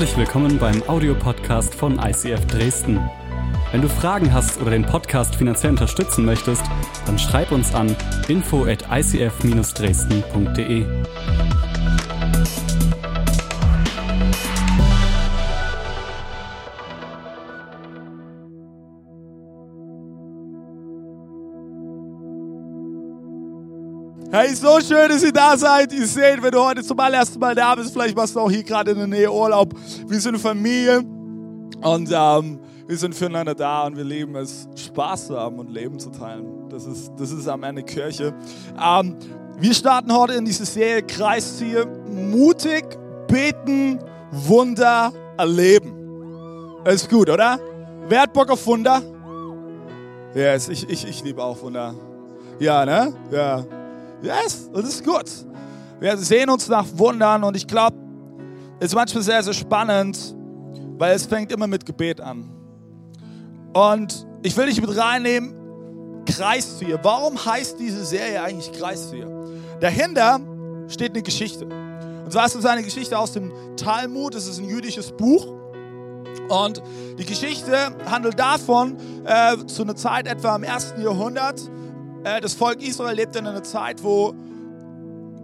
Herzlich willkommen beim Audiopodcast von ICF Dresden. Wenn du Fragen hast oder den Podcast finanziell unterstützen möchtest, dann schreib uns an info@icf-dresden.de. Hey, so schön, dass ihr da seid. Ihr seht, wenn du heute zum allerersten Mal da bist, vielleicht machst du auch hier gerade in der Nähe Urlaub. Wir sind Familie und wir sind füreinander da und wir lieben es, Spaß zu haben und Leben zu teilen. Das ist am Ende Kirche. Wir starten heute in diese Serie Kreisziel. Mutig, beten, Wunder erleben. Ist gut, oder? Wer hat Bock auf Wunder? Yes, ich liebe auch Wunder. Ja, ne? Ja. Yes, das ist gut. Wir sehen uns nach Wundern und ich glaube, es ist manchmal sehr, sehr spannend, weil es fängt immer mit Gebet an. Und ich will dich mit reinnehmen, Kreisziel. Warum heißt diese Serie eigentlich Kreisziel? Dahinter steht eine Geschichte. Und zwar ist es eine Geschichte aus dem Talmud, es ist ein jüdisches Buch. Und die Geschichte handelt davon, zu einer Zeit etwa im 1. Jahrhundert, das Volk Israel lebte in einer Zeit, wo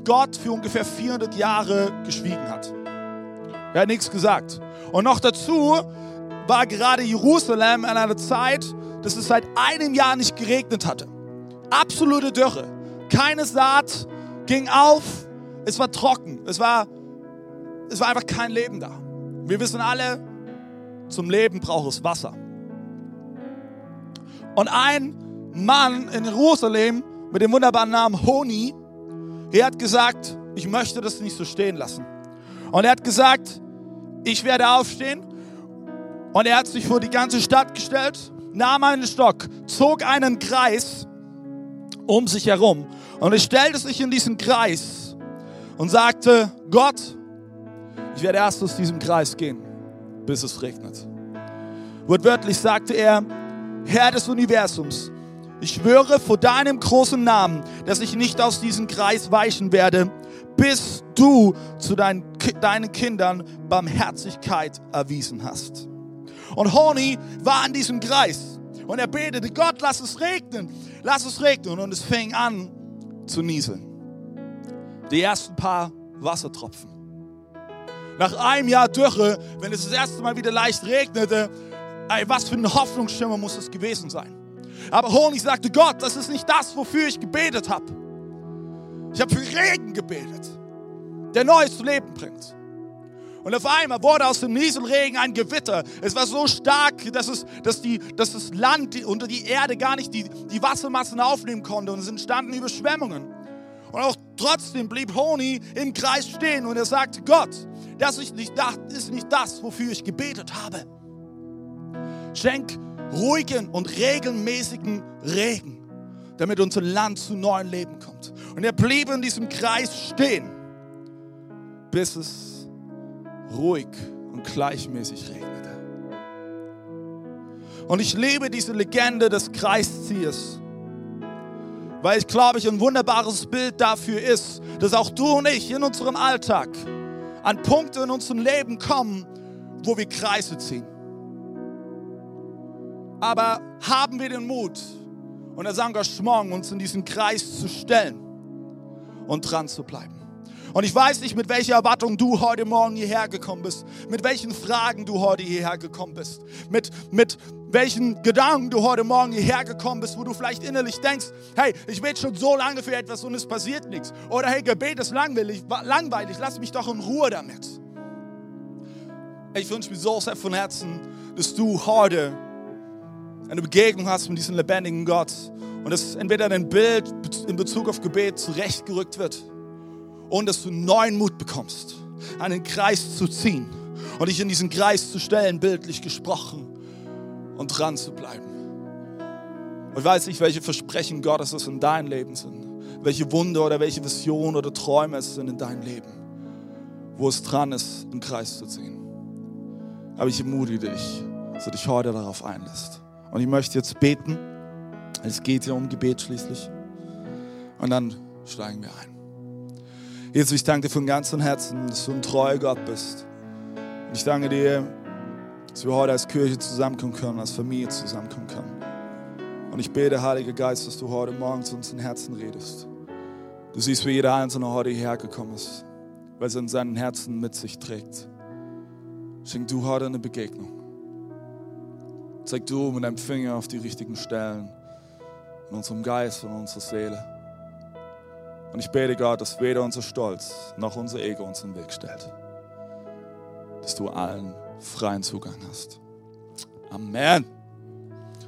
Gott für ungefähr 400 Jahre geschwiegen hat. Er hat nichts gesagt. Und noch dazu war gerade Jerusalem in einer Zeit, dass es seit einem Jahr nicht geregnet hatte. Absolute Dürre. Keine Saat ging auf. Es war trocken. Es war einfach kein Leben da. Wir wissen alle, zum Leben braucht es Wasser. Und ein Mann in Jerusalem mit dem wunderbaren Namen Honi, er hat gesagt, ich möchte das nicht so stehen lassen. Und er hat gesagt, ich werde aufstehen. Und er hat sich vor die ganze Stadt gestellt, nahm einen Stock, zog einen Kreis um sich herum. Und er stellte sich in diesen Kreis und sagte, Gott, ich werde erst aus diesem Kreis gehen, bis es regnet. Wortwörtlich sagte er, Herr des Universums, ich schwöre vor deinem großen Namen, dass ich nicht aus diesem Kreis weichen werde, bis du zu deinen Kindern Barmherzigkeit erwiesen hast. Und Honi war an diesem Kreis und er betete, Gott, lass es regnen, lass es regnen. Und es fing an zu nieseln. Die ersten paar Wassertropfen. Nach einem Jahr Dürre, wenn es das erste Mal wieder leicht regnete, ey, was für ein Hoffnungsschimmer muss es gewesen sein. Aber Honi sagte, Gott, das ist nicht das, wofür ich gebetet habe. Ich habe für Regen gebetet, der Neues zu Leben bringt. Und auf einmal wurde aus dem Nieselregen ein Gewitter. Es war so stark, dass das Land unter die Erde gar nicht die Wassermassen aufnehmen konnte. Und es entstanden Überschwemmungen. Und auch trotzdem blieb Honi im Kreis stehen. Und er sagte, Gott, das ist nicht das, wofür ich gebetet habe. Schenk ruhigen und regelmäßigen Regen, damit unser Land zu neuem Leben kommt. Und er blieb in diesem Kreis stehen, bis es ruhig und gleichmäßig regnete. Und ich liebe diese Legende des Kreisziehers, weil es, glaube ich, ein wunderbares Bild dafür ist, dass auch du und ich in unserem Alltag an Punkte in unserem Leben kommen, wo wir Kreise ziehen. Aber haben wir den Mut und das Engagement, uns in diesen Kreis zu stellen und dran zu bleiben. Und ich weiß nicht, mit welcher Erwartung du heute Morgen hierher gekommen bist, mit welchen Fragen du heute hierher gekommen bist, mit welchen Gedanken du heute Morgen hierher gekommen bist, wo du vielleicht innerlich denkst, hey, ich bete schon so lange für etwas und es passiert nichts. Oder hey, Gebet ist langweilig, lass mich doch in Ruhe damit. Ich wünsche mir so sehr von Herzen, dass du heute eine Begegnung hast mit diesem lebendigen Gott und dass entweder dein Bild in Bezug auf Gebet zurechtgerückt wird und dass du neuen Mut bekommst, einen Kreis zu ziehen und dich in diesen Kreis zu stellen, bildlich gesprochen, und dran zu bleiben. Und ich weiß nicht, welche Versprechen Gottes es in deinem Leben sind, welche Wunder oder welche Visionen oder Träume es sind in deinem Leben, wo es dran ist, einen Kreis zu ziehen. Aber ich ermutige dich, dass du dich heute darauf einlässt. Und ich möchte jetzt beten, es geht ja um Gebet schließlich. Und dann steigen wir ein. Jesus, ich danke dir von ganzem Herzen, dass du ein treuer Gott bist. Ich danke dir, dass wir heute als Kirche zusammenkommen können, als Familie zusammenkommen können. Und ich bete, Heiliger Geist, dass du heute Morgen zu uns in Herzen redest. Du siehst, wie jeder Einzelne heute hierher gekommen ist, weil es in seinen Herzen mit sich trägt. Schenk du heute eine Begegnung. Zeig du mit deinem Finger auf die richtigen Stellen in unserem Geist und unserer Seele. Und ich bete, Gott, dass weder unser Stolz noch unser Ego uns im Weg stellt. Dass du allen freien Zugang hast. Amen.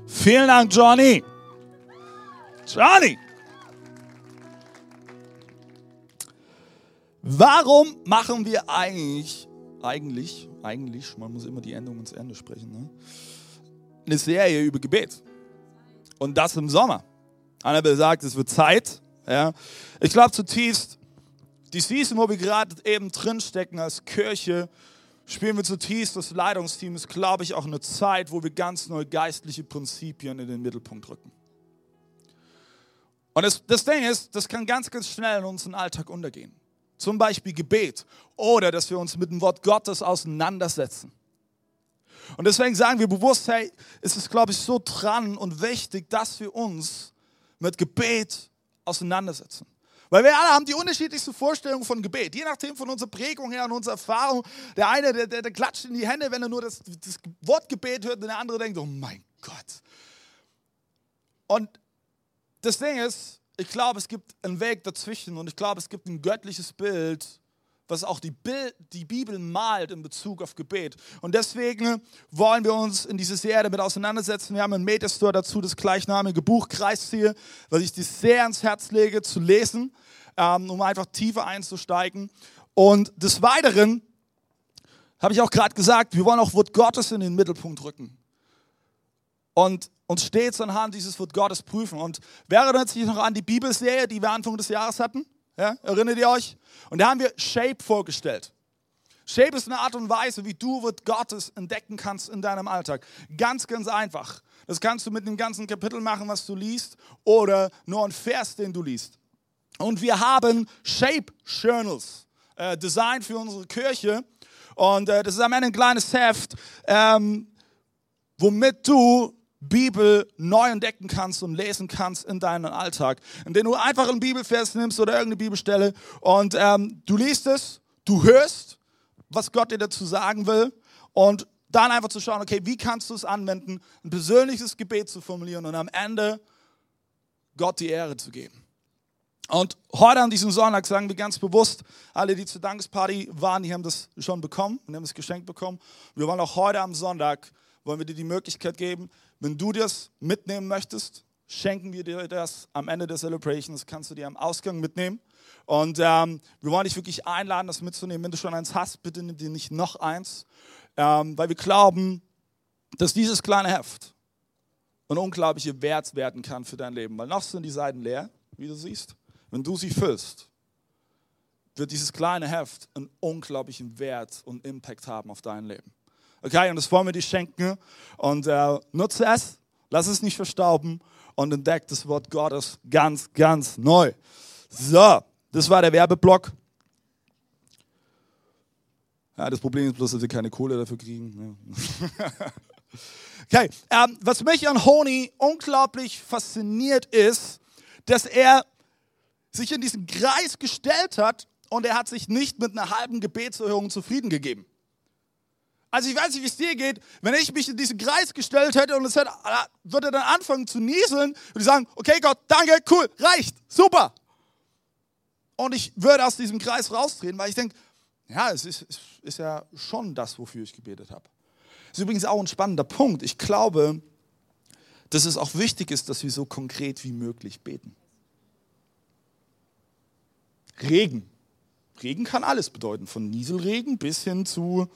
Vielen Dank, Johnny. Johnny! Warum machen wir eigentlich, man muss immer die Endung ins Ende sprechen, ne? Eine Serie über Gebet. Und das im Sommer. Annabelle sagt, es wird Zeit. Ja. Ich glaube zutiefst, die Season, wo wir gerade eben drinstecken als Kirche, spielen wir zutiefst, das Leitungsteam ist, glaube ich, auch eine Zeit, wo wir ganz neue geistliche Prinzipien in den Mittelpunkt rücken. Und das Ding ist, das kann ganz, ganz schnell in unseren Alltag untergehen. Zum Beispiel Gebet oder dass wir uns mit dem Wort Gottes auseinandersetzen. Und deswegen sagen wir bewusst, hey, es ist, glaube ich, so dran und wichtig, dass wir uns mit Gebet auseinandersetzen. Weil wir alle haben die unterschiedlichste Vorstellung von Gebet. Je nachdem von unserer Prägung her und unserer Erfahrung. Der eine, der klatscht in die Hände, wenn er nur das Wort Gebet hört, und der andere denkt, oh mein Gott. Und das Ding ist, ich glaube, es gibt einen Weg dazwischen und ich glaube, es gibt ein göttliches Bild, was auch die Bibel malt in Bezug auf Gebet. Und deswegen wollen wir uns in dieser Serie damit auseinandersetzen. Wir haben einen Metastore dazu, das gleichnamige Buch Kreisziel, was ich dir sehr ans Herz lege, zu lesen, um einfach tiefer einzusteigen. Und des Weiteren, habe ich auch gerade gesagt, wir wollen auch Wort Gottes in den Mittelpunkt rücken. Und uns stets anhand dieses Wort Gottes prüfen. Und wer erinnert sich noch an die Bibelserie, die wir Anfang des Jahres hatten? Ja, erinnert ihr euch? Und da haben wir Shape vorgestellt. Shape ist eine Art und Weise, wie du Wort Gottes entdecken kannst in deinem Alltag. Ganz, ganz einfach. Das kannst du mit dem ganzen Kapitel machen, was du liest, oder nur ein Vers, den du liest. Und wir haben Shape Journals designt für unsere Kirche. Und das ist am Ende ein kleines Heft, womit du Bibel neu entdecken kannst und lesen kannst in deinem Alltag, indem du einfach einen Bibelvers nimmst oder irgendeine Bibelstelle und du liest es, du hörst, was Gott dir dazu sagen will und dann einfach zu schauen, okay, wie kannst du es anwenden, ein persönliches Gebet zu formulieren und am Ende Gott die Ehre zu geben. Und heute an diesem Sonntag sagen wir ganz bewusst, alle, die zur Dankesparty waren, die haben das schon bekommen, die haben das geschenkt bekommen. Wir wollen auch heute am Sonntag, wollen wir dir die Möglichkeit geben, wenn du das mitnehmen möchtest, schenken wir dir das am Ende der Celebrations, kannst du dir am Ausgang mitnehmen. Und wir wollen dich wirklich einladen, das mitzunehmen. Wenn du schon eins hast, bitte nimm dir nicht noch eins. Weil wir glauben, dass dieses kleine Heft einen unglaublichen Wert werden kann für dein Leben. Weil noch sind die Seiten leer, wie du siehst. Wenn du sie füllst, wird dieses kleine Heft einen unglaublichen Wert und Impact haben auf dein Leben. Okay, und das wollen wir dir schenken und nutze es, lass es nicht verstauben und entdeck das Wort Gottes ganz, ganz neu. So, das war der Werbeblock. Ja, das Problem ist bloß, dass wir keine Kohle dafür kriegen. Ja. Okay, was mich an Honi unglaublich fasziniert ist, dass er sich in diesen Kreis gestellt hat und er hat sich nicht mit einer halben Gebetserhörung zufrieden gegeben. Also ich weiß nicht, wie es dir geht, wenn ich mich in diesen Kreis gestellt hätte und es hätte, würde dann anfangen zu nieseln, würde ich sagen, okay Gott, danke, cool, reicht, super. Und ich würde aus diesem Kreis raustreten, weil ich denke, ja, es ist ja schon das, wofür ich gebetet habe. Das ist übrigens auch ein spannender Punkt. Ich glaube, dass es auch wichtig ist, dass wir so konkret wie möglich beten. Regen. Regen kann alles bedeuten, von Nieselregen bis hin zu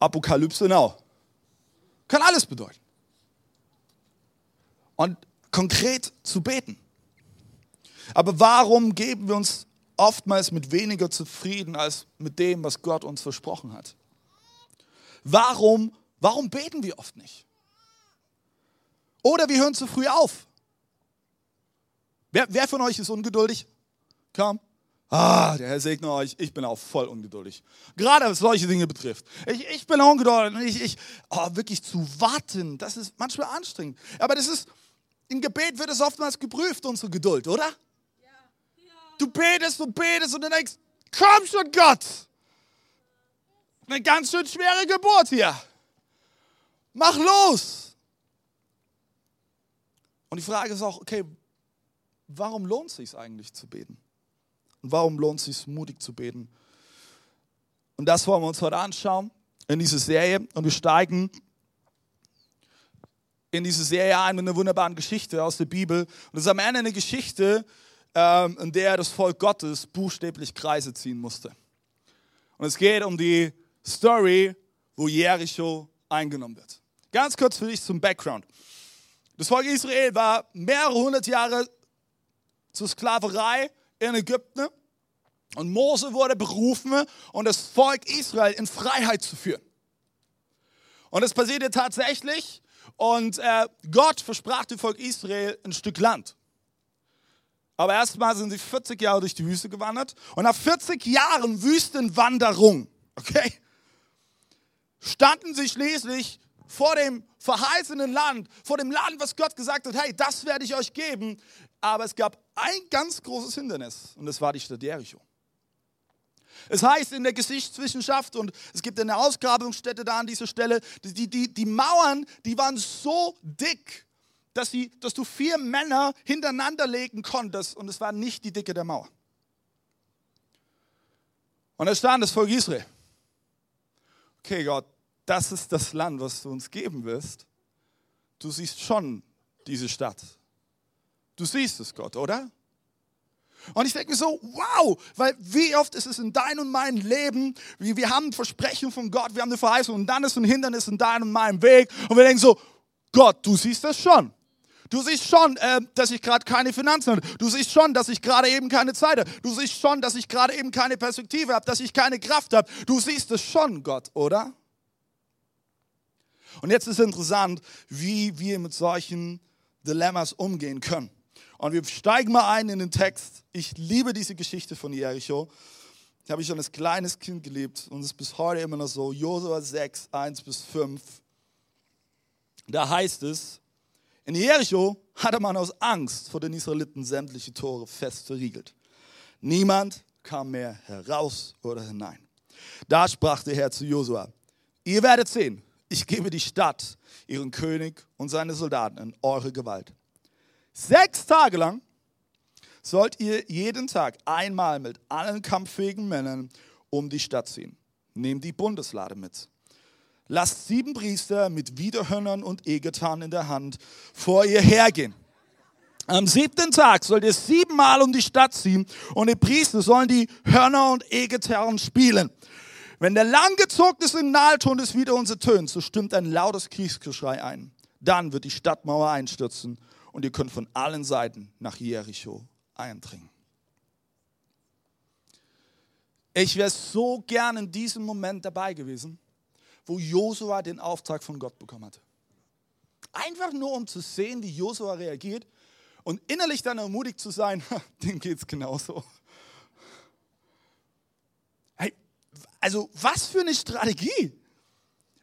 Apokalypse Now. Kann alles bedeuten. Und konkret zu beten. Aber warum geben wir uns oftmals mit weniger zufrieden als mit dem, was Gott uns versprochen hat? Warum beten wir oft nicht? Oder wir hören zu früh auf. Wer von euch ist ungeduldig? Komm. Der Herr segne euch, ich bin auch voll ungeduldig. Gerade was solche Dinge betrifft. Ich bin ungeduldig. Wirklich zu warten, das ist manchmal anstrengend. Aber das ist, im Gebet wird es oftmals geprüft, unsere Geduld, oder? Ja. Du betest und betest und dann denkst, komm schon Gott. Eine ganz schön schwere Geburt hier. Mach los. Und die Frage ist auch, okay, warum lohnt es sich eigentlich zu beten? Und warum lohnt es sich, mutig zu beten? Und das wollen wir uns heute anschauen in dieser Serie. Und wir steigen in diese Serie ein mit einer wunderbaren Geschichte aus der Bibel. Und das ist am Ende eine Geschichte, in der das Volk Gottes buchstäblich Kreise ziehen musste. Und es geht um die Story, wo Jericho eingenommen wird. Ganz kurz für dich zum Background. Das Volk Israel war mehrere hundert Jahre zur Sklaverei in Ägypten und Mose wurde berufen, um das Volk Israel in Freiheit zu führen. Und das passierte tatsächlich und Gott versprach dem Volk Israel ein Stück Land. Aber erstmal sind sie 40 Jahre durch die Wüste gewandert und nach 40 Jahren Wüstenwanderung, okay, standen sie schließlich vor dem verheißenen Land, vor dem Land, was Gott gesagt hat, hey, das werde ich euch geben. Aber es gab ein ganz großes Hindernis und das war die Stadt Jericho. Es heißt in der Geschichtswissenschaft und es gibt eine Ausgrabungsstätte da an dieser Stelle, die Mauern, die waren so dick, dass du 4 Männer hintereinander legen konntest und es war nicht die Dicke der Mauer. Und da stand das Volk Israel. Okay Gott, das ist das Land, was du uns geben wirst. Du siehst schon diese Stadt. Du siehst es, Gott, oder? Und ich denke mir so, wow, weil wie oft ist es in deinem und meinem Leben, wir haben ein Versprechen von Gott, wir haben eine Verheißung und dann ist ein Hindernis in deinem und meinem Weg und wir denken so, Gott, du siehst das schon. Du siehst schon, dass ich gerade keine Finanzen habe. Du siehst schon, dass ich gerade eben keine Zeit habe. Du siehst schon, dass ich gerade eben keine Perspektive habe, dass ich keine Kraft habe. Du siehst es schon, Gott, oder? Und jetzt ist interessant, wie wir mit solchen Dilemmas umgehen können. Und wir steigen mal ein in den Text. Ich liebe diese Geschichte von Jericho. Die habe ich schon als kleines Kind geliebt und es ist bis heute immer noch so. Josua 6, 1-5. Da heißt es, in Jericho hatte man aus Angst vor den Israeliten sämtliche Tore fest verriegelt. Niemand kam mehr heraus oder hinein. Da sprach der Herr zu Josua, ihr werdet sehen, ich gebe die Stadt, ihren König und seine Soldaten in eure Gewalt. 6 Tage lang sollt ihr jeden Tag einmal mit allen kampffähigen Männern um die Stadt ziehen. Nehmt die Bundeslade mit. Lasst 7 Priester mit Widerhörnern und Egetern in der Hand vor ihr hergehen. Am 7. Tag sollt ihr 7-mal um die Stadt ziehen und die Priester sollen die Hörner und Egetern spielen. Wenn der langgezogene Signalton des Widerhorns ertönt, so stimmt ein lautes Kriegsgeschrei ein. Dann wird die Stadtmauer einstürzen und ihr könnt von allen Seiten nach Jericho eindringen. Ich wäre so gern in diesem Moment dabei gewesen, wo Josua den Auftrag von Gott bekommen hatte. Einfach nur, um zu sehen, wie Josua reagiert und innerlich dann ermutigt zu sein, dem geht's genauso. Also was für eine Strategie.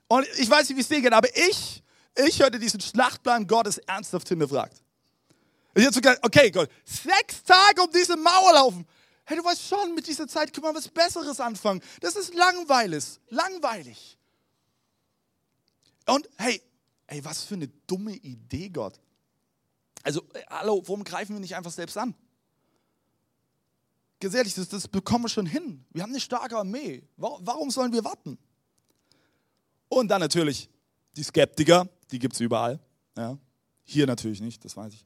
Und ich weiß nicht, wie es dir geht, aber ich hätte diesen Schlachtplan Gottes ernsthaft hinterfragt. Ich hätte sogar, okay Gott, 6 Tage um diese Mauer laufen. Hey, du weißt schon, mit dieser Zeit können wir was Besseres anfangen. Das ist langweilig. Und hey, was für eine dumme Idee, Gott. Also, hallo, warum greifen wir nicht einfach selbst an? Ganz ehrlich, das bekommen wir schon hin. Wir haben eine starke Armee. Warum sollen wir warten? Und dann natürlich die Skeptiker, die gibt es überall. Ja. Hier natürlich nicht, das weiß ich.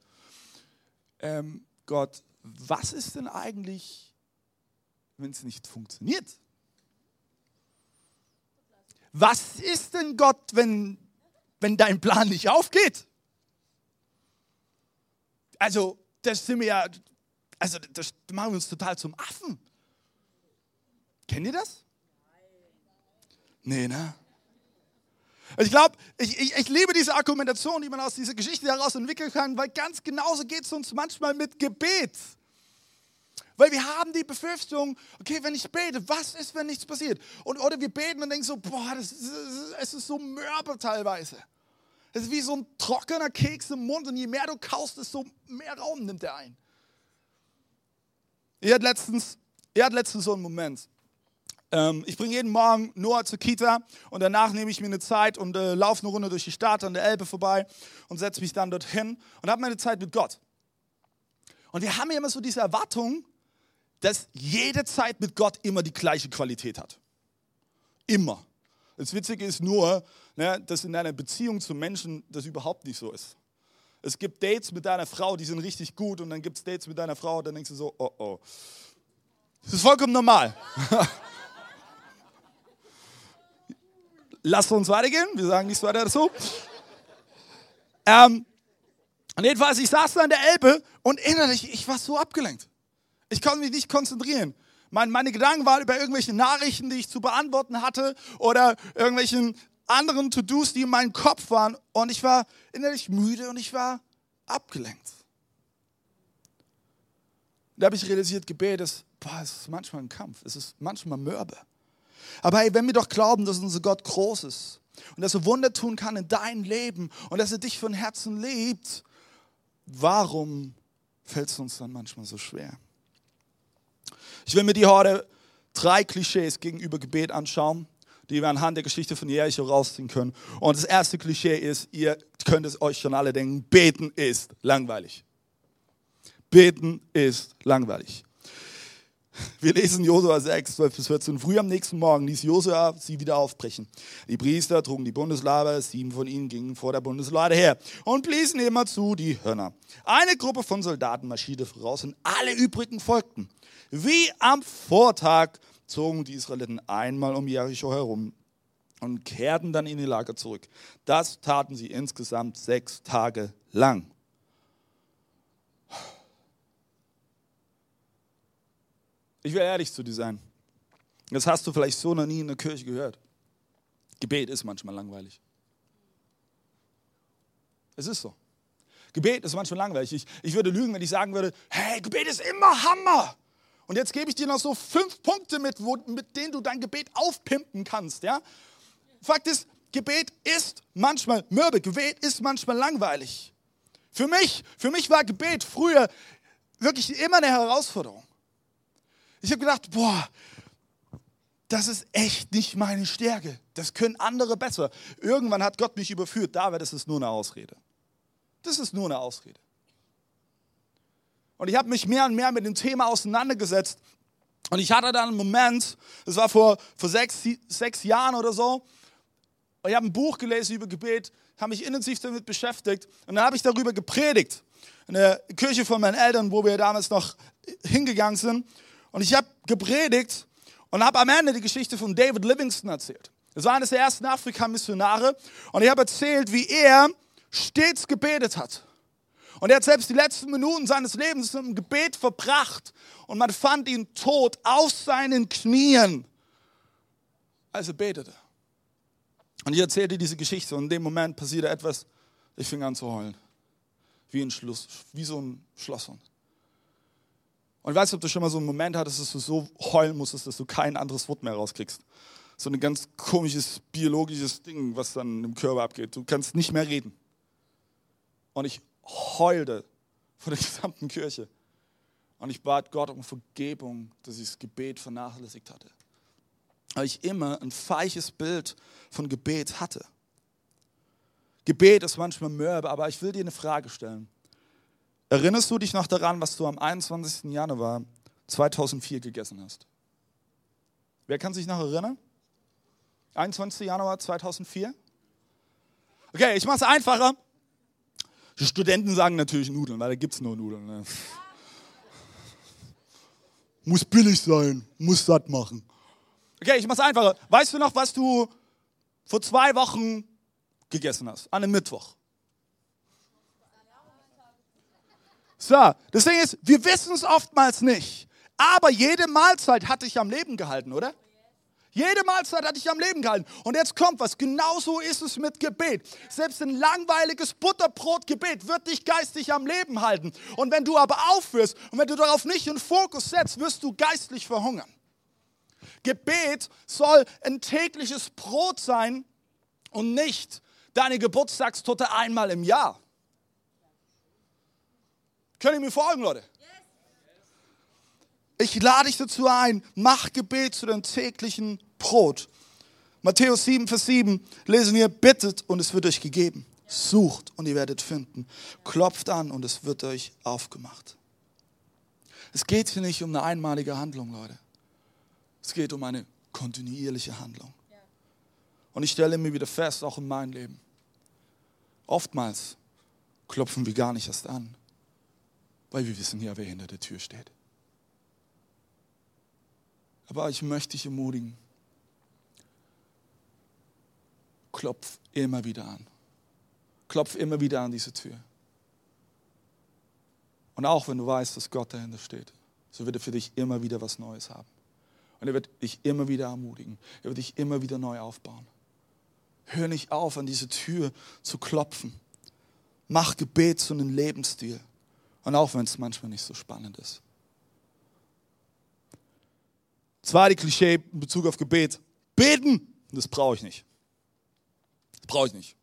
Gott, was ist denn eigentlich, wenn es nicht funktioniert? Was ist denn Gott, wenn dein Plan nicht aufgeht? Also, das sind wir ja... Also das machen wir uns total zum Affen. Kennt ihr das? Nee, ne? Ich glaube, ich liebe diese Argumentation, die man aus dieser Geschichte heraus entwickeln kann, weil ganz genauso geht es uns manchmal mit Gebet. Weil wir haben die Befürchtung, okay, wenn ich bete, was ist, wenn nichts passiert? Oder wir beten und denken so, boah, es ist so mürbe teilweise. Es ist wie so ein trockener Keks im Mund und je mehr du kaust, desto mehr Raum nimmt er ein. Ihr hattet letztens so einen Moment. Ich bringe jeden Morgen Noah zur Kita und danach nehme ich mir eine Zeit und laufe eine Runde durch die Stadt an der Elbe vorbei und setze mich dann dorthin und habe meine Zeit mit Gott. Und wir haben ja immer so diese Erwartung, dass jede Zeit mit Gott immer die gleiche Qualität hat. Immer. Das Witzige ist nur, ne, dass in deiner Beziehung zu Menschen das überhaupt nicht so ist. Es gibt Dates mit deiner Frau, die sind richtig gut und dann gibt es Dates mit deiner Frau und dann denkst du so, oh oh. Das ist vollkommen normal. Lasst uns weitergehen, wir sagen nichts weiter dazu. Und jedenfalls, ich saß da an der Elbe und innerlich, ich war so abgelenkt. Ich konnte mich nicht konzentrieren. Meine Gedanken waren über irgendwelche Nachrichten, die ich zu beantworten hatte oder irgendwelchen anderen To-Dos, die in meinem Kopf waren. Und ich war innerlich müde und ich war abgelenkt. Da habe ich realisiert, Gebet ist, boah, es ist manchmal ein Kampf, es ist manchmal mürbe. Aber hey, wenn wir doch glauben, dass unser Gott groß ist und dass er Wunder tun kann in deinem Leben und dass er dich von Herzen liebt, warum fällt es uns dann manchmal so schwer? Ich will mir die heute 3 Klischees gegenüber Gebet anschauen, die wir anhand der Geschichte von Jericho rausziehen können. Und das erste Klischee ist, ihr könnt es euch schon alle denken, beten ist langweilig. Beten ist langweilig. Wir lesen Josua 6, 12 bis 14. Früh am nächsten Morgen ließ Josua sie wieder aufbrechen. Die Priester trugen die Bundeslade, 7 von ihnen gingen vor der Bundeslade her und bliesen immerzu die Hörner. Eine Gruppe von Soldaten marschierte voraus und alle übrigen folgten. Wie am Vortag zogen die Israeliten einmal um Jericho herum und kehrten dann in ihr Lager zurück. Das taten sie insgesamt 6 Tage lang. Ich will ehrlich zu dir sein. Das hast du vielleicht so noch nie in der Kirche gehört. Gebet ist manchmal langweilig. Es ist so. Gebet ist manchmal langweilig. Ich würde lügen, wenn ich sagen würde, hey, Gebet ist immer Hammer. Und jetzt gebe ich dir noch so 5 Punkte mit, mit denen du dein Gebet aufpimpen kannst. Ja? Fakt ist, Gebet ist manchmal mürbe. Gebet ist manchmal langweilig. Für mich war Gebet früher wirklich immer eine Herausforderung. Ich habe gedacht, boah, das ist echt nicht meine Stärke. Das können andere besser. Irgendwann hat Gott mich überführt. David, das ist nur eine Ausrede. Das ist nur eine Ausrede. Und ich habe mich mehr und mehr mit dem Thema auseinandergesetzt. Und ich hatte dann einen Moment, das war vor 6 Jahren oder so, und ich habe ein Buch gelesen über Gebet, habe mich intensiv damit beschäftigt und dann habe ich darüber gepredigt. In der Kirche von meinen Eltern, wo wir damals noch hingegangen sind. Und ich habe gepredigt und habe am Ende die Geschichte von David Livingstone erzählt. Das war eines der ersten Afrika-Missionare. Und ich habe erzählt, wie er stets gebetet hat. Und er hat selbst die letzten Minuten seines Lebens im Gebet verbracht. Und man fand ihn tot auf seinen Knien, als er betete. Und ich erzählte diese Geschichte. Und in dem Moment passierte etwas. Ich fing an zu heulen. Wie so ein Schlosshund. Und ich weiß nicht, ob du schon mal so einen Moment hattest, dass du so heulen musstest, dass du kein anderes Wort mehr rauskriegst. So ein ganz komisches, biologisches Ding, was dann im Körper abgeht. Du kannst nicht mehr reden. Und ich heulte vor der gesamten Kirche. Und ich bat Gott um Vergebung, dass ich das Gebet vernachlässigt hatte. Weil ich immer ein feiches Bild von Gebet hatte. Gebet ist manchmal mürbe, aber ich will dir eine Frage stellen. Erinnerst du dich noch daran, was du am 21. Januar 2004 gegessen hast? Wer kann sich noch erinnern? 21. Januar 2004? Okay, ich mache es einfacher. Die Studenten sagen natürlich Nudeln, weil da gibt es nur Nudeln. Ne? Muss billig sein, muss satt machen. Okay, ich mache es einfacher. Weißt du noch, was du vor 2 Wochen gegessen hast? An einem Mittwoch. So, das Ding ist, wir wissen es oftmals nicht, aber jede Mahlzeit hat dich am Leben gehalten, oder? Jede Mahlzeit hat dich am Leben gehalten. Und jetzt kommt was, genauso ist es mit Gebet. Selbst ein langweiliges Butterbrot-Gebet wird dich geistig am Leben halten. Und wenn du aber aufhörst und wenn du darauf nicht in Fokus setzt, wirst du geistlich verhungern. Gebet soll ein tägliches Brot sein und nicht deine Geburtstagstorte einmal im Jahr. Könnt ihr mir folgen, Leute? Ich lade dich dazu ein, mach Gebet zu deinem täglichen Brot. Matthäus 7, Vers 7 lesen wir, bittet und es wird euch gegeben. Sucht und ihr werdet finden. Klopft an und es wird euch aufgemacht. Es geht hier nicht um eine einmalige Handlung, Leute. Es geht um eine kontinuierliche Handlung. Und ich stelle mir wieder fest, auch in meinem Leben, oftmals klopfen wir gar nicht erst an, weil wir wissen ja, wer hinter der Tür steht. Aber ich möchte dich ermutigen, klopf immer wieder an. Klopf immer wieder an diese Tür. Und auch wenn du weißt, dass Gott dahinter steht, so wird er für dich immer wieder was Neues haben. Und er wird dich immer wieder ermutigen. Er wird dich immer wieder neu aufbauen. Hör nicht auf, an diese Tür zu klopfen. Mach Gebet zu einem Lebensstil. Und auch wenn es manchmal nicht so spannend ist. Zweite Klischee in Bezug auf Gebet. Beten, das brauche ich nicht. Das brauche ich nicht.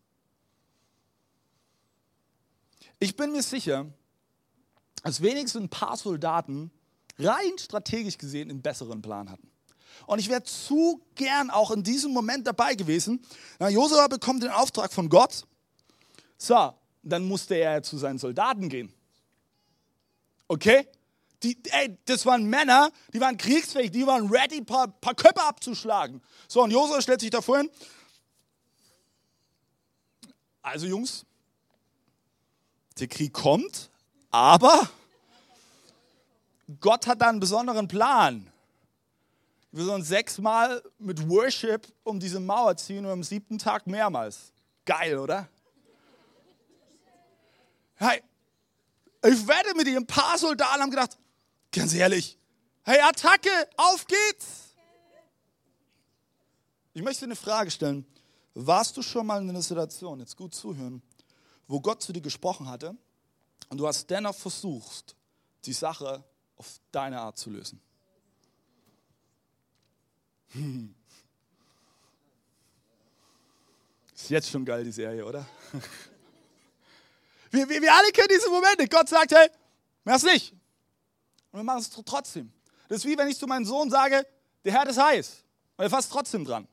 Ich bin mir sicher, dass wenigstens ein paar Soldaten rein strategisch gesehen einen besseren Plan hatten. Und ich wäre zu gern auch in diesem Moment dabei gewesen. Josua bekommt den Auftrag von Gott. So, dann musste er zu seinen Soldaten gehen. Okay? Das waren Männer, die waren kriegsfähig, die waren ready, ein paar Köpfe abzuschlagen. So, und Josua stellt sich da vorhin. Also Jungs, der Krieg kommt, aber Gott hat da einen besonderen Plan. Wir sollen 6-mal mit Worship um diese Mauer ziehen und am 7. Tag mehrmals. Geil, oder? Hey, ich wette mit dir, ein paar Soldaten haben gedacht, ganz ehrlich, hey, Attacke, auf geht's. Ich möchte dir eine Frage stellen. Warst du schon mal in einer Situation, jetzt gut zuhören, wo Gott zu dir gesprochen hatte und du hast dennoch versucht, die Sache auf deine Art zu lösen? Ist jetzt schon geil, die Serie, oder? Wir alle kennen diese Momente. Gott sagt, hey, mach's nicht. Und wir machen es trotzdem. Das ist wie, wenn ich zu meinem Sohn sage, der Herd ist heiß. Und er fasst trotzdem dran.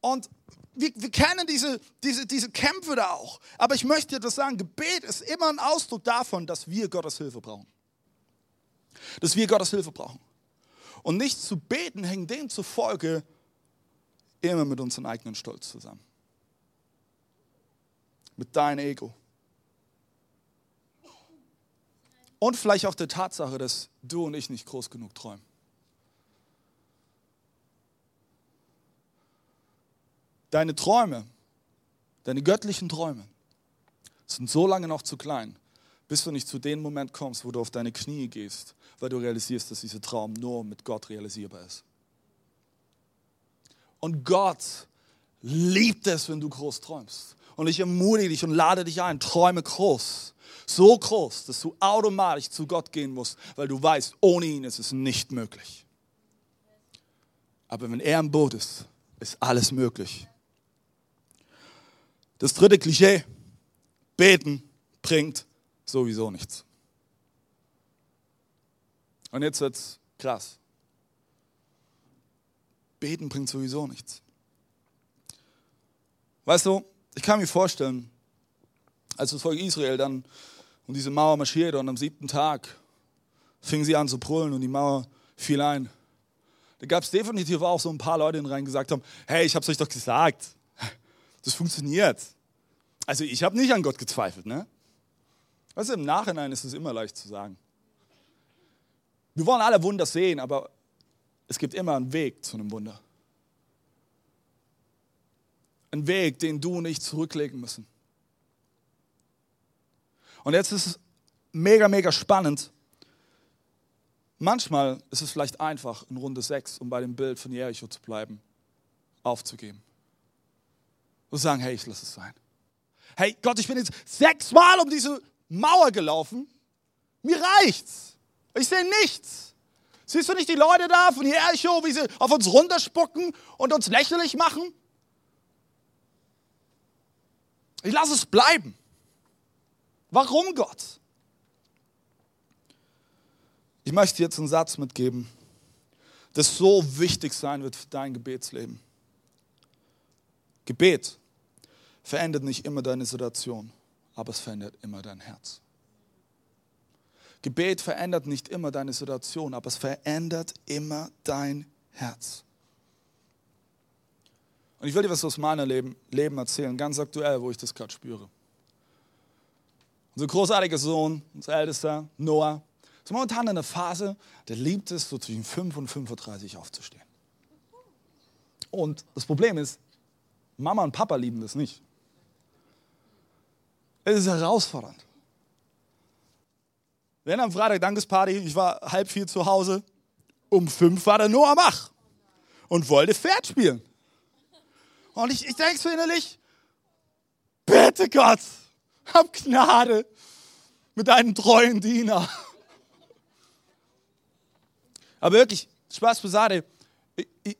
Und wir kennen diese Kämpfe da auch. Aber ich möchte dir das sagen, Gebet ist immer ein Ausdruck davon, dass wir Gottes Hilfe brauchen. Dass wir Gottes Hilfe brauchen. Und nicht zu beten, hängt dem zufolge immer mit unserem eigenen Stolz zusammen. Mit deinem Ego. Und vielleicht auch der Tatsache, dass du und ich nicht groß genug träumen. Deine Träume, deine göttlichen Träume, sind so lange noch zu klein, bis du nicht zu dem Moment kommst, wo du auf deine Knie gehst, weil du realisierst, dass dieser Traum nur mit Gott realisierbar ist. Und Gott liebt es, wenn du groß träumst. Und ich ermutige dich und lade dich ein, träume groß. So groß, dass du automatisch zu Gott gehen musst, weil du weißt, ohne ihn ist es nicht möglich. Aber wenn er im Boot ist, ist alles möglich. Das dritte Klischee, beten bringt sowieso nichts. Und jetzt wird's krass. Beten bringt sowieso nichts. Weißt du, ich kann mir vorstellen, als das Volk Israel dann um diese Mauer marschierte und am 7. Tag fingen sie an zu brüllen und die Mauer fiel ein. Da gab es definitiv auch so ein paar Leute hinein, die gesagt haben, hey, ich hab's euch doch gesagt, das funktioniert. Also ich habe nicht an Gott gezweifelt, ne? Weißt du, im Nachhinein ist es immer leicht zu sagen. Wir wollen alle Wunder sehen, aber es gibt immer einen Weg zu einem Wunder. Ein Weg, den du und ich zurücklegen müssen. Und jetzt ist es mega, mega spannend, Manchmal ist es vielleicht einfach, in Runde 6, um bei dem Bild von Jericho zu bleiben, aufzugeben. Und sagen, hey, ich lasse es sein. Hey Gott, ich bin jetzt 6 Mal um diese Mauer gelaufen. Mir reicht's. Ich sehe nichts. Siehst du nicht die Leute da von Jericho, wie sie auf uns runterspucken und uns lächerlich machen? Ich lasse es bleiben. Warum, Gott? Ich möchte jetzt einen Satz mitgeben, das so wichtig sein wird für dein Gebetsleben. Gebet verändert nicht immer deine Situation, aber es verändert immer dein Herz. Gebet verändert nicht immer deine Situation, aber es verändert immer dein Herz. Und ich will dir was aus meinem Leben erzählen, ganz aktuell, wo ich das gerade spüre. Unser großartiger Sohn, unser Ältester, Noah, ist momentan in einer Phase, der liebt es, so zwischen 5 und 5.30 Uhr aufzustehen. Und das Problem ist, Mama und Papa lieben das nicht. Es ist herausfordernd. Wir hatten am Freitag Dankesparty, ich war 3:30 zu Hause. Um 5 war der Noah wach und wollte Pferd spielen. Und ich denke so innerlich, bitte Gott, hab Gnade mit deinem treuen Diener. Aber wirklich, Spaß beiseite,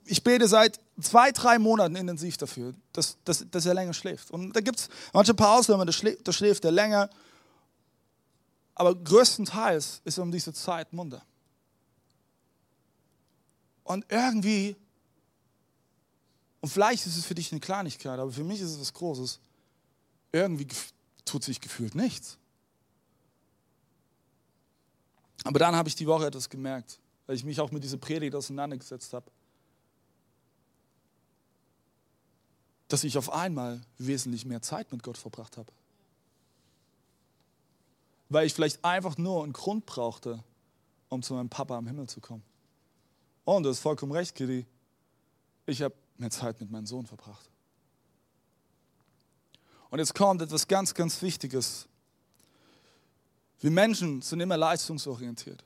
ich bete seit 2-3 Monaten intensiv dafür, dass er länger schläft. Und da gibt es manche paar Ausnahmen, da schläft er länger. Aber größtenteils ist er um diese Zeit munter. Und irgendwie, und vielleicht ist es für dich eine Kleinigkeit, aber für mich ist es was Großes, irgendwie tut sich gefühlt nichts. Aber dann habe ich die Woche etwas gemerkt, weil ich mich auch mit dieser Predigt auseinandergesetzt habe, dass ich auf einmal wesentlich mehr Zeit mit Gott verbracht habe. Weil ich vielleicht einfach nur einen Grund brauchte, um zu meinem Papa am Himmel zu kommen. Und du hast vollkommen recht, Kitty. Ich habe mehr Zeit mit meinem Sohn verbracht. Und jetzt kommt etwas ganz, ganz Wichtiges. Wir Menschen sind immer leistungsorientiert.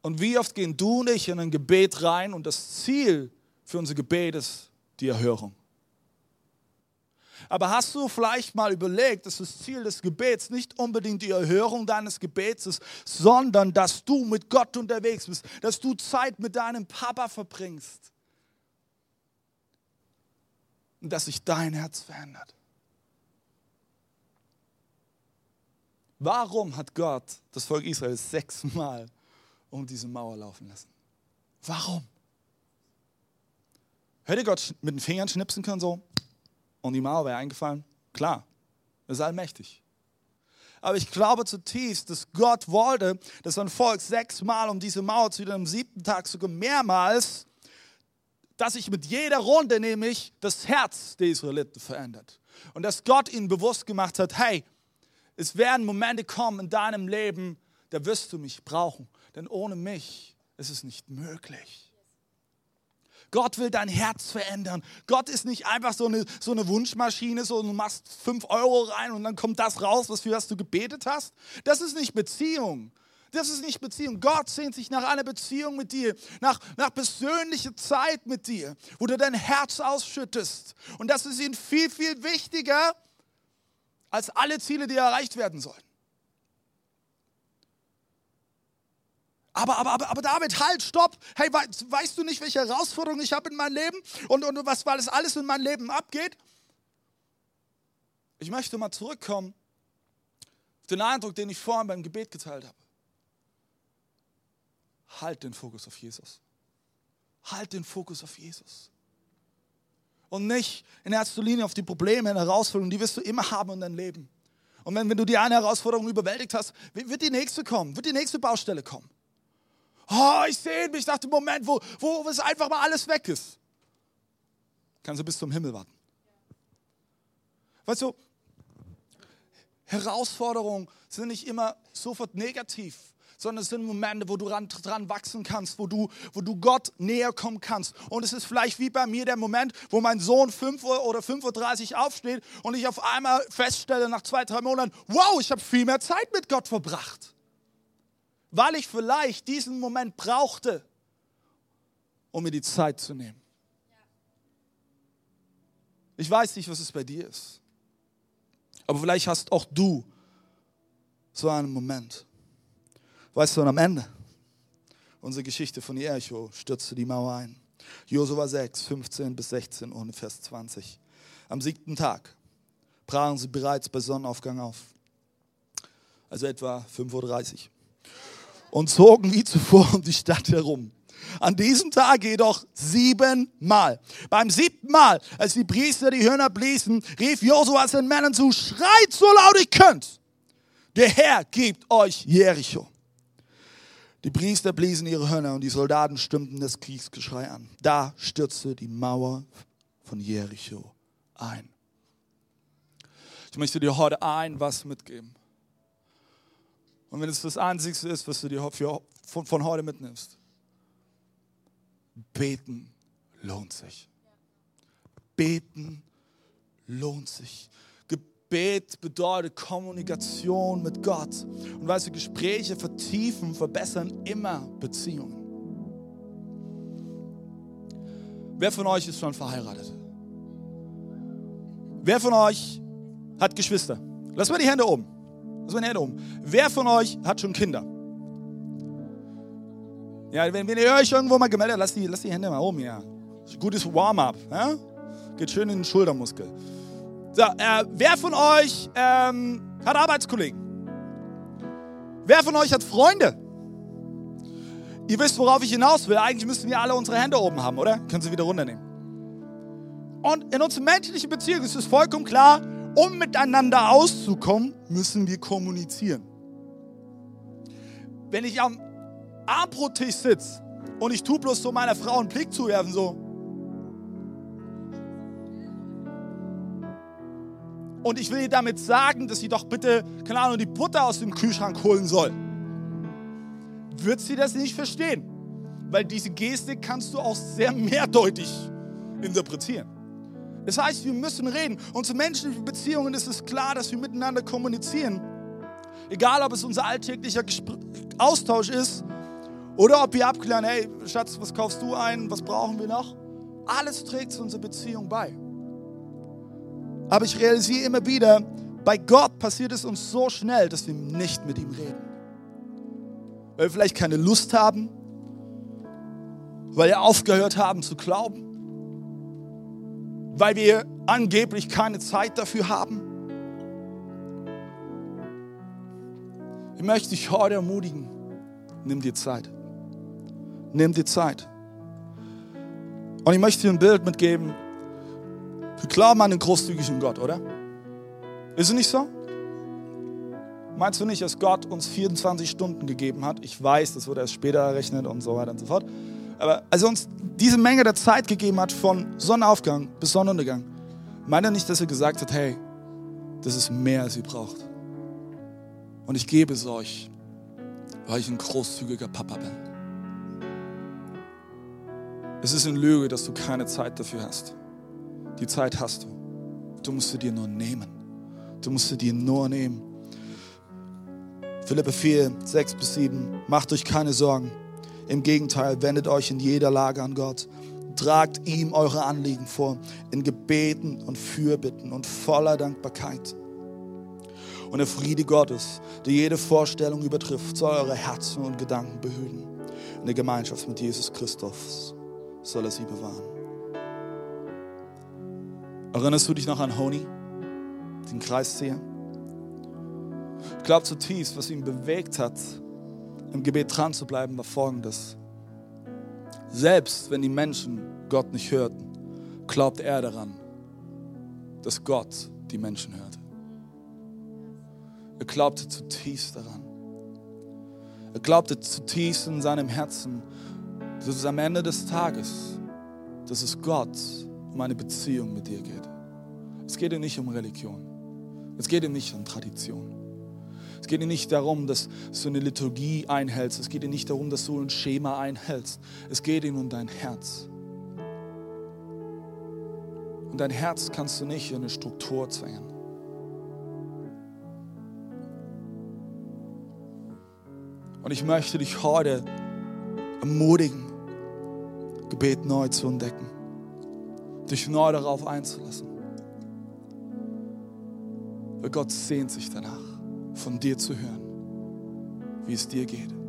Und wie oft gehen du und ich in ein Gebet rein und das Ziel für unser Gebet ist die Erhörung. Aber hast du vielleicht mal überlegt, dass das Ziel des Gebets nicht unbedingt die Erhörung deines Gebets ist, sondern dass du mit Gott unterwegs bist, dass du Zeit mit deinem Papa verbringst und dass sich dein Herz verändert? Warum hat Gott das Volk Israel 6 Mal um diese Mauer laufen lassen? Warum? Hätte Gott mit den Fingern schnipsen können so? Und die Mauer wäre eingefallen? Klar, er ist allmächtig. Aber ich glaube zutiefst, dass Gott wollte, dass sein Volk 6 Mal um diese Mauer zieht, am 7. Tag sogar mehrmals, dass sich mit jeder Runde nämlich das Herz der Israeliten verändert. Und dass Gott ihnen bewusst gemacht hat, hey, es werden Momente kommen in deinem Leben, da wirst du mich brauchen. Denn ohne mich ist es nicht möglich. Gott will dein Herz verändern. Gott ist nicht einfach so eine Wunschmaschine, so du machst 5 Euro rein und dann kommt das raus, was für das du gebetet hast. Das ist nicht Beziehung. Das ist nicht Beziehung. Gott sehnt sich nach einer Beziehung mit dir, nach persönlicher Zeit mit dir, wo du dein Herz ausschüttest. Und das ist ihm viel, viel wichtiger als alle Ziele, die erreicht werden sollen. Aber David, halt, stopp. Hey, weißt du nicht, welche Herausforderungen ich habe in meinem Leben und was das alles in meinem Leben abgeht? Ich möchte mal zurückkommen auf den Eindruck, den ich vorhin beim Gebet geteilt habe. Halt den Fokus auf Jesus. Halt den Fokus auf Jesus. Und nicht in erster Linie auf die Probleme und Herausforderungen, die wirst du immer haben in deinem Leben. Und wenn du die eine Herausforderung überwältigt hast, wird die nächste kommen, wird die nächste Baustelle kommen. Oh, ich sehne mich nach dem Moment, wo es einfach mal alles weg ist. Kannst du bis zum Himmel warten. Weißt du, Herausforderungen sind nicht immer sofort negativ, sondern es sind Momente, wo du dran wachsen kannst, wo du Gott näher kommen kannst. Und es ist vielleicht wie bei mir der Moment, wo mein Sohn 5 Uhr oder 5.30 Uhr aufsteht und ich auf einmal feststelle nach 2-3 Monaten, wow, ich habe viel mehr Zeit mit Gott verbracht. weil ich vielleicht diesen Moment brauchte, um mir die Zeit zu nehmen. Ich weiß nicht, was es bei dir ist. Aber vielleicht hast auch du so einen Moment. Weißt du, und am Ende unserer Geschichte von Jericho stürzte die Mauer ein. Josua 6, 15 bis 16 und Vers 20. Am 7. Tag brachen sie bereits bei Sonnenaufgang auf, also etwa 5.30 Uhr, und zogen wie zuvor um die Stadt herum. An diesem Tag jedoch 7-mal. Beim 7. Mal, als die Priester die Hörner bliesen, rief Josua seinen Männern zu: Schreit so laut ihr könnt! Der Herr gibt euch Jericho. Die Priester bliesen ihre Hörner und die Soldaten stimmten das Kriegsgeschrei an. Da stürzte die Mauer von Jericho ein. Ich möchte dir heute was mitgeben. Und wenn es das Einzige ist, was du dir von heute mitnimmst: Beten lohnt sich. Beten lohnt sich. Gebet bedeutet Kommunikation mit Gott. Und weißt du, Gespräche vertiefen, verbessern immer Beziehungen. Wer von euch ist schon verheiratet? Wer von euch hat Geschwister? Lass mal die Hände oben. Wer von euch hat schon Kinder? Ja, wenn ihr euch irgendwo mal gemeldet habt, lasst die Hände mal oben, ja. Gutes Warm-up, ja? Geht schön in den Schultermuskel. So, wer von euch hat Arbeitskollegen? Wer von euch hat Freunde? Ihr wisst, worauf ich hinaus will. Eigentlich müssten wir alle unsere Hände oben haben, oder? Können sie wieder runternehmen. Und in unserer menschlichen Beziehung ist es vollkommen klar, um miteinander auszukommen, müssen wir kommunizieren. Wenn ich am Abendbrottisch sitze und ich tue bloß so meiner Frau einen Blick zuwerfen, so. Und ich will ihr damit sagen, dass sie doch bitte, keine Ahnung, die Butter aus dem Kühlschrank holen soll. Wird sie das nicht verstehen? Weil diese Geste kannst du auch sehr mehrdeutig interpretieren. Das heißt, wir müssen reden. Und zu menschlichen Beziehungen ist es klar, dass wir miteinander kommunizieren. Egal, ob es unser alltäglicher Austausch ist oder ob wir abklären: Hey Schatz, was kaufst du ein? Was brauchen wir noch? Alles trägt zu unserer Beziehung bei. Aber ich realisiere immer wieder, bei Gott passiert es uns so schnell, dass wir nicht mit ihm reden. Weil wir vielleicht keine Lust haben, weil wir aufgehört haben zu glauben, weil wir angeblich keine Zeit dafür haben. Ich möchte dich heute ermutigen: Nimm dir Zeit. Nimm dir Zeit. Und ich möchte dir ein Bild mitgeben. Wir glauben an den großzügigen Gott, oder? Ist es nicht so? Meinst du nicht, dass Gott uns 24 Stunden gegeben hat? Ich weiß, das wurde erst später errechnet und so weiter und so fort. Aber als er uns diese Menge der Zeit gegeben hat, von Sonnenaufgang bis Sonnenuntergang, meint er nicht, dass er gesagt hat: Hey, das ist mehr, als ihr braucht. Und ich gebe es euch, weil ich ein großzügiger Papa bin. Es ist eine Lüge, dass du keine Zeit dafür hast. Die Zeit hast du. Du musst sie dir nur nehmen. Philipper 4, 6 bis 7. Macht euch keine Sorgen. Im Gegenteil, wendet euch in jeder Lage an Gott. Tragt ihm eure Anliegen vor, in Gebeten und Fürbitten und voller Dankbarkeit. Und der Friede Gottes, der jede Vorstellung übertrifft, soll eure Herzen und Gedanken behüten. In der Gemeinschaft mit Jesus Christus soll er sie bewahren. Erinnerst du dich noch an Honi, den Kreisseher? Ich glaube zutiefst, was ihn bewegt hat, im Gebet dran zu bleiben, war Folgendes: Selbst wenn die Menschen Gott nicht hörten, glaubte er daran, dass Gott die Menschen hört. Er glaubte zutiefst daran. Er glaubte zutiefst in seinem Herzen, dass es am Ende des Tages, dass es Gott um eine Beziehung mit dir geht. Es geht ihm nicht um Religion. Es geht ihm nicht um Tradition. Es geht dir nicht darum, dass du eine Liturgie einhältst. Es geht dir nicht darum, dass du ein Schema einhältst. Es geht ihm um dein Herz. Und dein Herz kannst du nicht in eine Struktur zwängen. Und ich möchte dich heute ermutigen, Gebet neu zu entdecken, dich neu darauf einzulassen. Weil Gott sehnt sich danach, von dir zu hören, wie es dir geht.